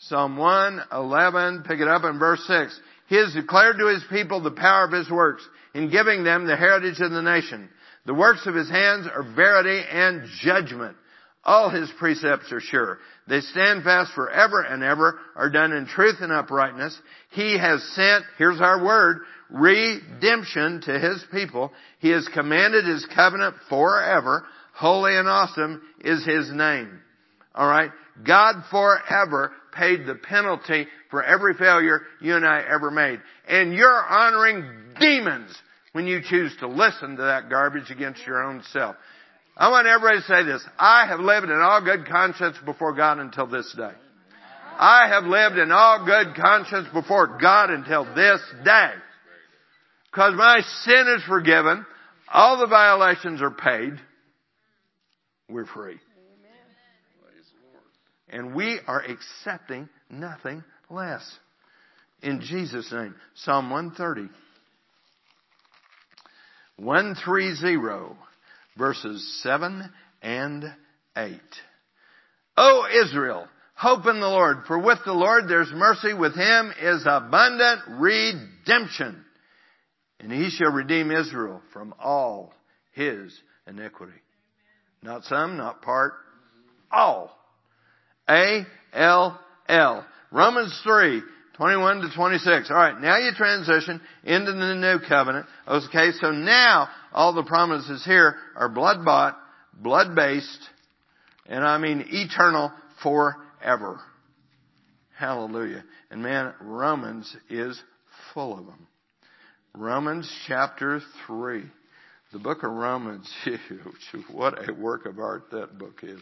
Psalm one eleven, pick it up in verse six. He has declared to his people the power of his works in giving them the heritage of the nation. The works of his hands are verity and judgment. All his precepts are sure. They stand fast forever and ever, are done in truth and uprightness. He has sent, here's our word, redemption to his people. He has commanded his covenant forever. Holy and awesome is his name. All right? God forever paid the penalty for every failure you and I ever made. And you're honoring demons when you choose to listen to that garbage against your own self. I want everybody to say this. I have lived in all good conscience before God until this day. I have lived in all good conscience before God until this day. Because my sin is forgiven. All the violations are paid. We're free. And we are accepting nothing less. In Jesus' name. Psalm one thirty. one thirty. Verses seven and eight. O Israel, hope in the Lord, for with the Lord there's mercy, with him is abundant redemption. And he shall redeem Israel from all his iniquity. Not some, not part, all. A L L. Romans three, twenty-one to twenty-six. All right, now you transition into the new covenant. Okay, so now all the promises here are blood-bought, blood-based, and I mean eternal forever. Hallelujah. And man, Romans is full of them. Romans chapter three. The book of Romans, what a work of art that book is.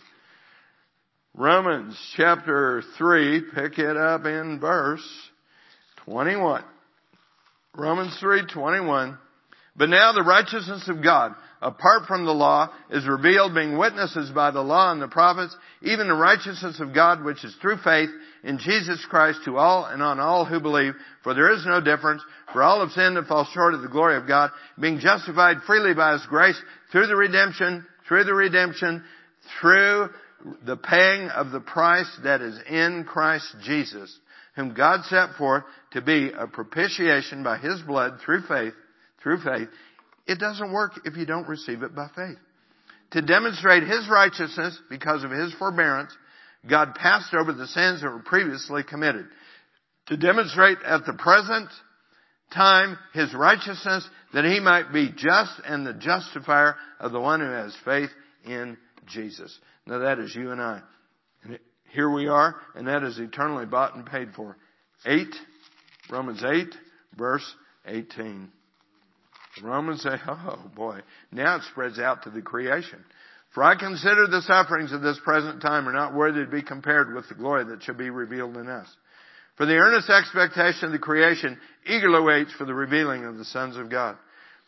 Romans chapter three, pick it up in verse twenty-one. Romans three twenty-one. But now the righteousness of God, apart from the law, is revealed, being witnesses by the law and the prophets, even the righteousness of God, which is through faith in Jesus Christ to all and on all who believe. For there is no difference, for all have sinned and fall short of the glory of God, being justified freely by His grace through the redemption, through the redemption, through the paying of the price that is in Christ Jesus, whom God set forth to be a propitiation by His blood through faith, through faith. It doesn't work if you don't receive it by faith. To demonstrate His righteousness because of His forbearance, God passed over the sins that were previously committed. To demonstrate at the present time His righteousness, that He might be just and the justifier of the one who has faith in Jesus. Now that is you and I. And here we are, and that is eternally bought and paid for. eight, Romans eight, verse eighteen. Romans eight, oh boy, now it spreads out to the creation. For I consider the sufferings of this present time are not worthy to be compared with the glory that shall be revealed in us. For the earnest expectation of the creation eagerly waits for the revealing of the sons of God.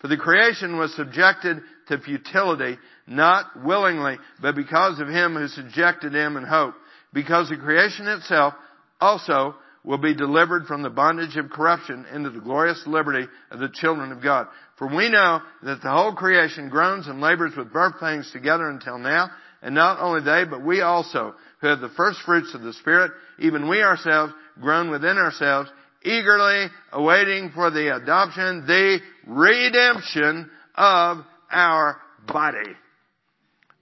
For the creation was subjected to futility, not willingly, but because of Him who subjected him in hope. Because the creation itself also will be delivered from the bondage of corruption into the glorious liberty of the children of God. For we know that the whole creation groans and labors with birth pangs together until now, and not only they, but we also, who have the first fruits of the Spirit, even we ourselves, groan within ourselves, eagerly awaiting for the adoption, the redemption of our body.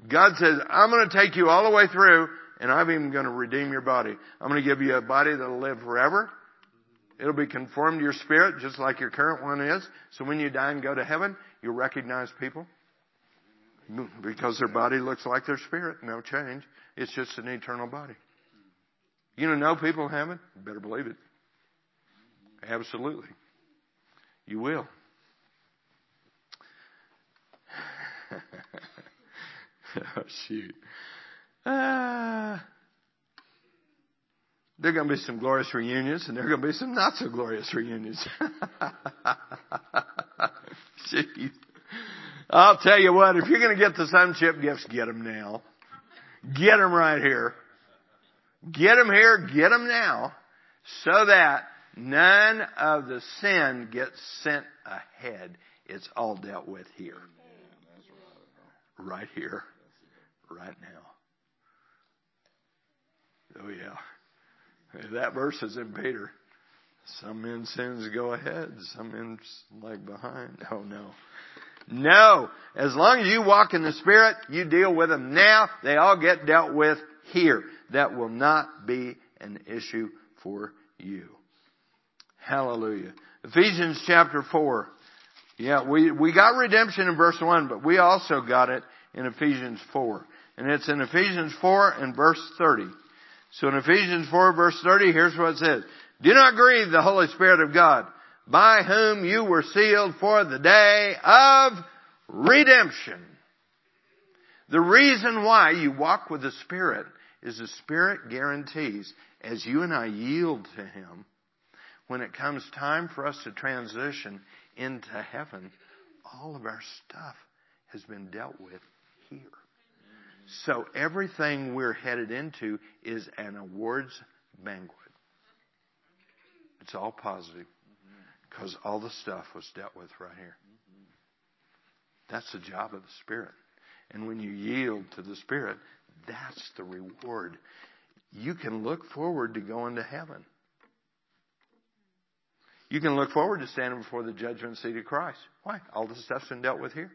God says, I'm going to take you all the way through, and I'm even going to redeem your body. I'm going to give you a body that'll live forever. It'll be conformed to your spirit, just like your current one is. So when you die and go to heaven, you'll recognize people because their body looks like their spirit. No change. It's just an eternal body. You don't know people in heaven? You better believe it. Absolutely. You will. Oh, shoot. Uh, there are going to be some glorious reunions, and there are going to be some not so glorious reunions. Jeez. I'll tell you what, if you're going to get the sonship gifts, get them now. Get them right here. Get them here, get them now, so that none of the sin gets sent ahead. It's all dealt with here. Right here. Right now. Oh, yeah. That verse is in Peter. Some men's sins go ahead, some men's lag behind. Oh, no. No. As long as you walk in the Spirit, you deal with them now. They all get dealt with here. That will not be an issue for you. Hallelujah. Ephesians chapter four. Yeah, we, we got redemption in verse one, but we also got it in Ephesians four. And it's in Ephesians four and verse thirty. So in Ephesians four, verse thirty, here's what it says. Do not grieve the Holy Spirit of God, by whom you were sealed for the day of redemption. The reason why you walk with the Spirit is the Spirit guarantees, as you and I yield to Him, when it comes time for us to transition into heaven, all of our stuff has been dealt with here. So everything we're headed into is an awards banquet. It's all positive because all the stuff was dealt with right here. That's the job of the Spirit. And when you yield to the Spirit, that's the reward. You can look forward to going to heaven. You can look forward to standing before the judgment seat of Christ. Why? All the stuff's been dealt with here.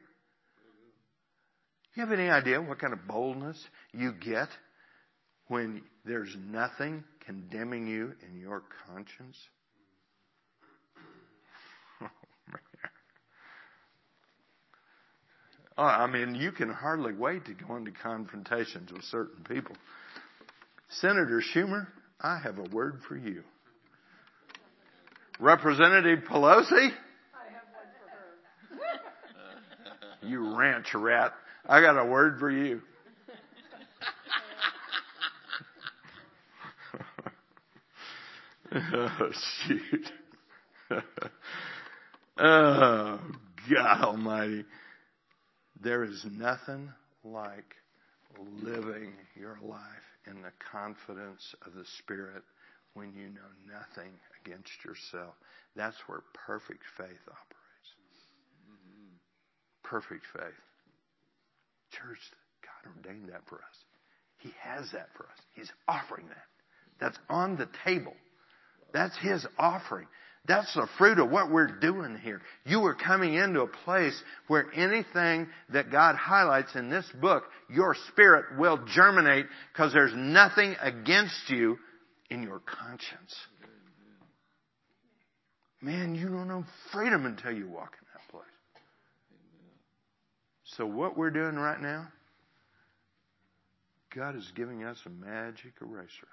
You have any idea what kind of boldness you get when there's nothing condemning you in your conscience? Oh, I mean, you can hardly wait to go into confrontations with certain people. Senator Schumer, I have a word for you. Representative Pelosi? I have one for her. You ranch rat. I got a word for you. Oh, shoot. Oh, God almighty. There is nothing like living your life in the confidence of the Spirit when you know nothing against yourself. That's where perfect faith operates. Perfect faith. Church, God ordained that for us. He has that for us. He's offering that. That's on the table. That's His offering. That's the fruit of what we're doing here. You are coming into a place where anything that God highlights in this book, your spirit will germinate because there's nothing against you in your conscience. Man, you don't know freedom until you walk in that place. So what we're doing right now, God is giving us a magic eraser.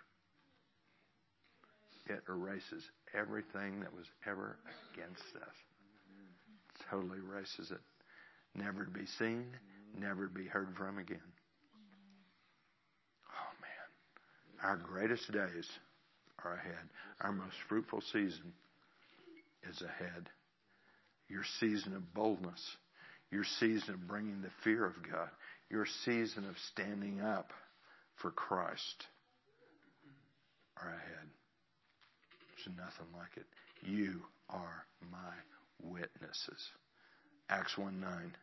It erases everything that was ever against us. It totally erases it. Never to be seen, never to be heard from again. Oh, man. Our greatest days are ahead. Our most fruitful season is ahead. Your season of boldness, your season of bringing the fear of God, your season of standing up for Christ are ahead. There's nothing like it. You are my witnesses. Acts one nine,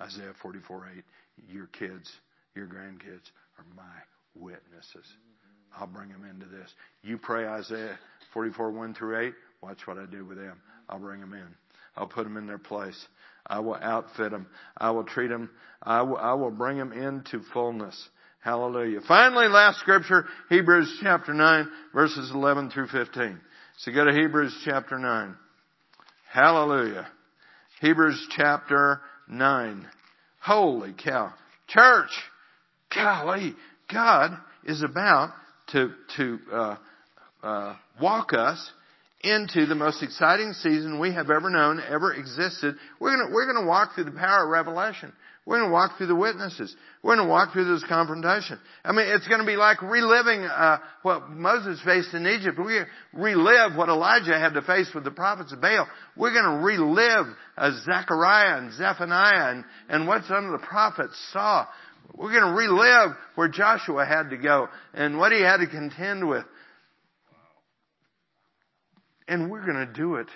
Isaiah forty-four eight. Your kids, your grandkids are my witnesses. I'll bring them into this. You pray Isaiah forty-four one through eight. Watch what I do with them. I'll bring them in. I'll put them in their place. I will outfit them. I will treat them. I will, I will bring them into fullness. Hallelujah. Finally, last scripture, Hebrews chapter nine, verses eleven through fifteen. So go to Hebrews chapter nine. Hallelujah. Hebrews chapter nine. Holy cow. Church, golly, God is about to, to, uh, uh, walk us into the most exciting season we have ever known, ever existed. We're gonna, we're gonna walk through the power of Revelation. We're going to walk through the witnesses. We're going to walk through this confrontation. I mean, it's going to be like reliving uh what Moses faced in Egypt. We're going to relive what Elijah had to face with the prophets of Baal. We're going to relive uh, Zechariah and Zephaniah and, and what some of the prophets saw. We're going to relive where Joshua had to go and what he had to contend with. And we're going to do it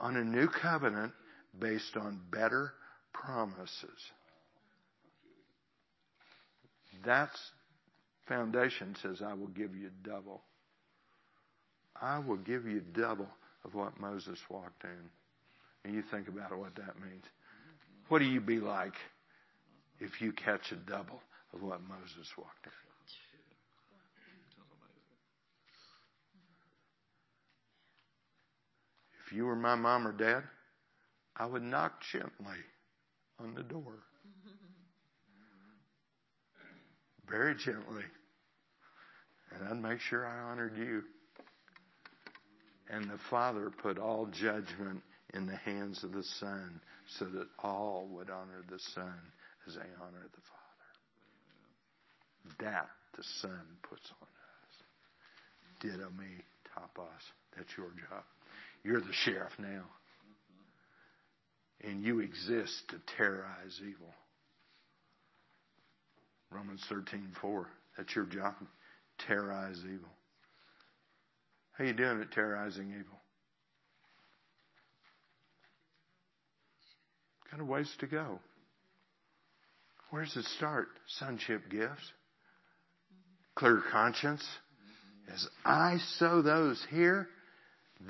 on a new covenant based on better promises. That's foundation says, I will give you double. I will give you double of what Moses walked in. And you think about what that means. What do you be like if you catch a double of what Moses walked in? If you were my mom or dad, I would knock gently on the door. Very gently. And I'd make sure I honored you. And the Father put all judgment in the hands of the Son so that all would honor the Son as they honor the Father. That the Son puts on us. Ditto me, tapas. That's your job. You're the sheriff now. And you exist to terrorize evil. Romans thirteen four. That's your job. Terrorize evil. How you doing at terrorizing evil? Got a ways to go. Where does it start? Sonship gifts. Clear conscience. As I sow those here,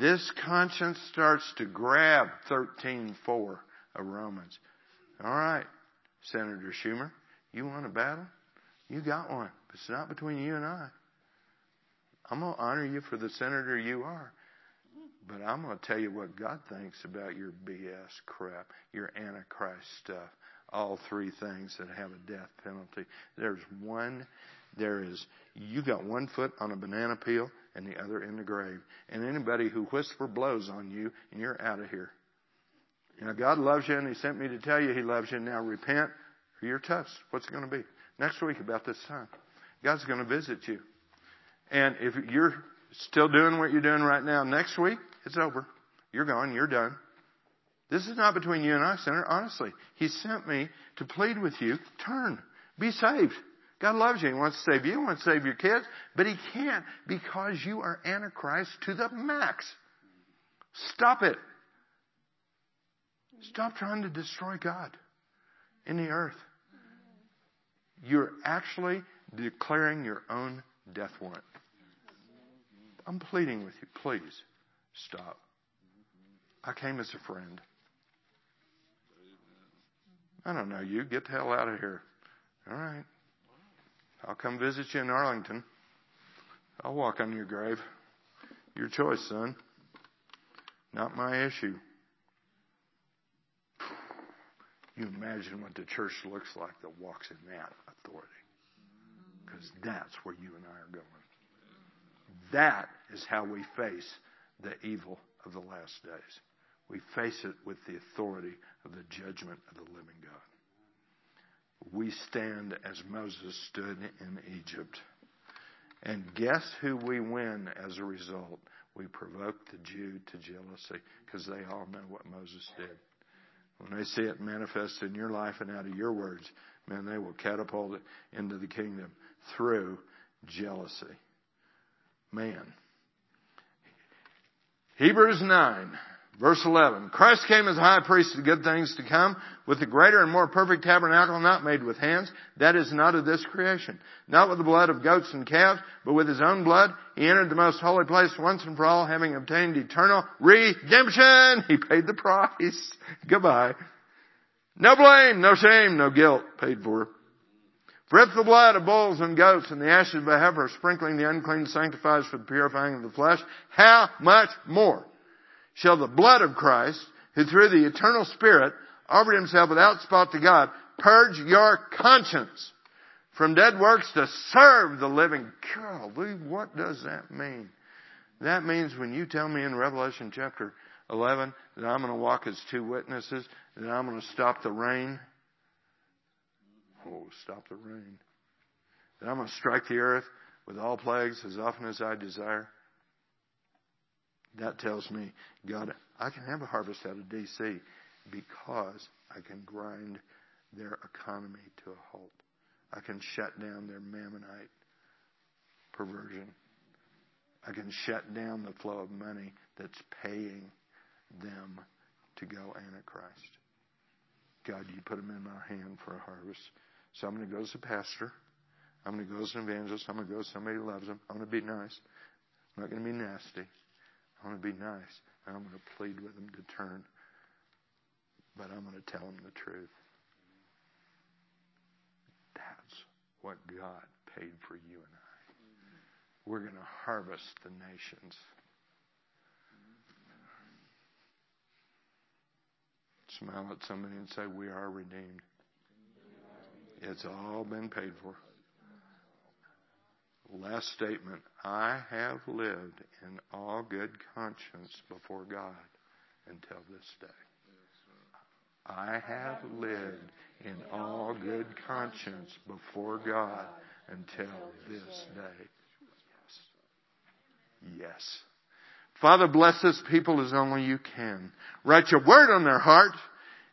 this conscience starts to grab thirteen four of Romans. All right, Senator Schumer, you want a battle? You got one. It's not between you and I. I'm going to honor you for the senator you are. But I'm going to tell you what God thinks about your B S crap, your Antichrist stuff, all three things that have a death penalty. There's one, there is, you got one foot on a banana peel and the other in the grave. And anybody who whisper blows on you, and you're out of here. You know, God loves you, and He sent me to tell you He loves you. Now repent, or you're toast. What's it going to be? Next week about this time, God's going to visit you. And if you're still doing what you're doing right now, next week, it's over. You're gone. You're done. This is not between you and I, Senator. Honestly, He sent me to plead with you. Turn. Be saved. God loves you. He wants to save you. He wants to save your kids. But He can't because you are Antichrist to the max. Stop it. Stop trying to destroy God in the earth. You're actually declaring your own death warrant. I'm pleading with you. Please stop. I came as a friend. I don't know you. Get the hell out of here. All right. I'll come visit you in Arlington. I'll walk on your grave. Your choice, son. Not my issue. You imagine what the church looks like that walks in that authority. Because that's where you and I are going. That is how we face the evil of the last days. We face it with the authority of the judgment of the living God. We stand as Moses stood in Egypt. And guess who we win as a result? We provoke the Jew to jealousy because they all know what Moses did. When they see it manifest in your life and out of your words, man, they will catapult it into the kingdom through jealousy. Man. Hebrews nine, verse eleven. Christ came as high priest of good things to come with a greater and more perfect tabernacle not made with hands. That is not of this creation. Not with the blood of goats and calves, but with His own blood. He entered the most holy place once and for all, having obtained eternal redemption. He paid the price. Goodbye. No blame, no shame, no guilt paid for. For if the blood of bulls and goats and the ashes of a heifer sprinkling the unclean sanctifies for the purifying of the flesh, how much more shall the blood of Christ, who through the eternal Spirit offered Himself without spot to God, purge your conscience from dead works to serve the living God? What does that mean? That means when you tell me in Revelation chapter eleven that I'm going to walk as two witnesses, that I'm going to stop the rain. Oh, stop the rain. That I'm going to strike the earth with all plagues as often as I desire. That tells me, God, I can have a harvest out of D C because I can grind their economy to a halt. I can shut down their Mammonite perversion. I can shut down the flow of money that's paying them to go Antichrist. God, you put them in my hand for a harvest. So I'm going to go as a pastor. I'm going to go as an evangelist. I'm going to go as somebody who loves them. I'm going to be nice. I'm not going to be nasty. I'm going to be nice. And I'm going to plead with them to turn. But I'm going to tell them the truth. That's what God paid for you and I. We're going to harvest the nations. Smile at somebody and say, we are redeemed. It's all been paid for. Last statement. I have lived in all good conscience before God until this day. I have lived in all good conscience before God until this day. Yes. Yes. Father, bless this people as only you can. Write your word on their heart.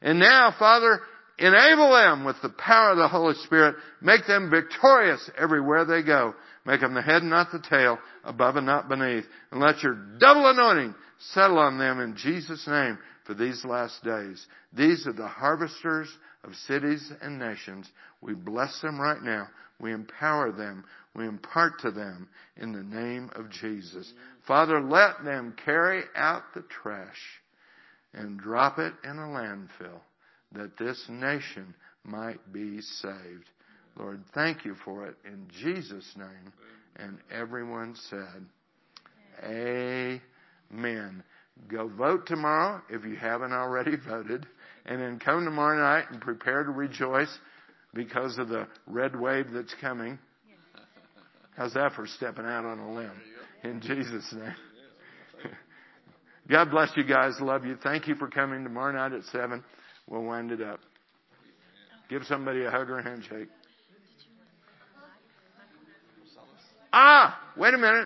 And now, Father, enable them with the power of the Holy Spirit. Make them victorious everywhere they go. Make them the head and not the tail, above and not beneath. And let your double anointing settle on them in Jesus' name for these last days. These are the harvesters of cities and nations. We bless them right now. We empower them. We impart to them in the name of Jesus. Father, let them carry out the trash and drop it in a landfill that this nation might be saved. Lord, thank you for it in Jesus' name. And everyone said, amen. Go vote tomorrow if you haven't already voted. And then come tomorrow night and prepare to rejoice because of the red wave that's coming. How's that for stepping out on a limb? In Jesus' name. God bless you guys. Love you. Thank you for coming. Tomorrow night at seven, we'll wind it up. Give somebody a hug or a handshake. Ah, wait a minute.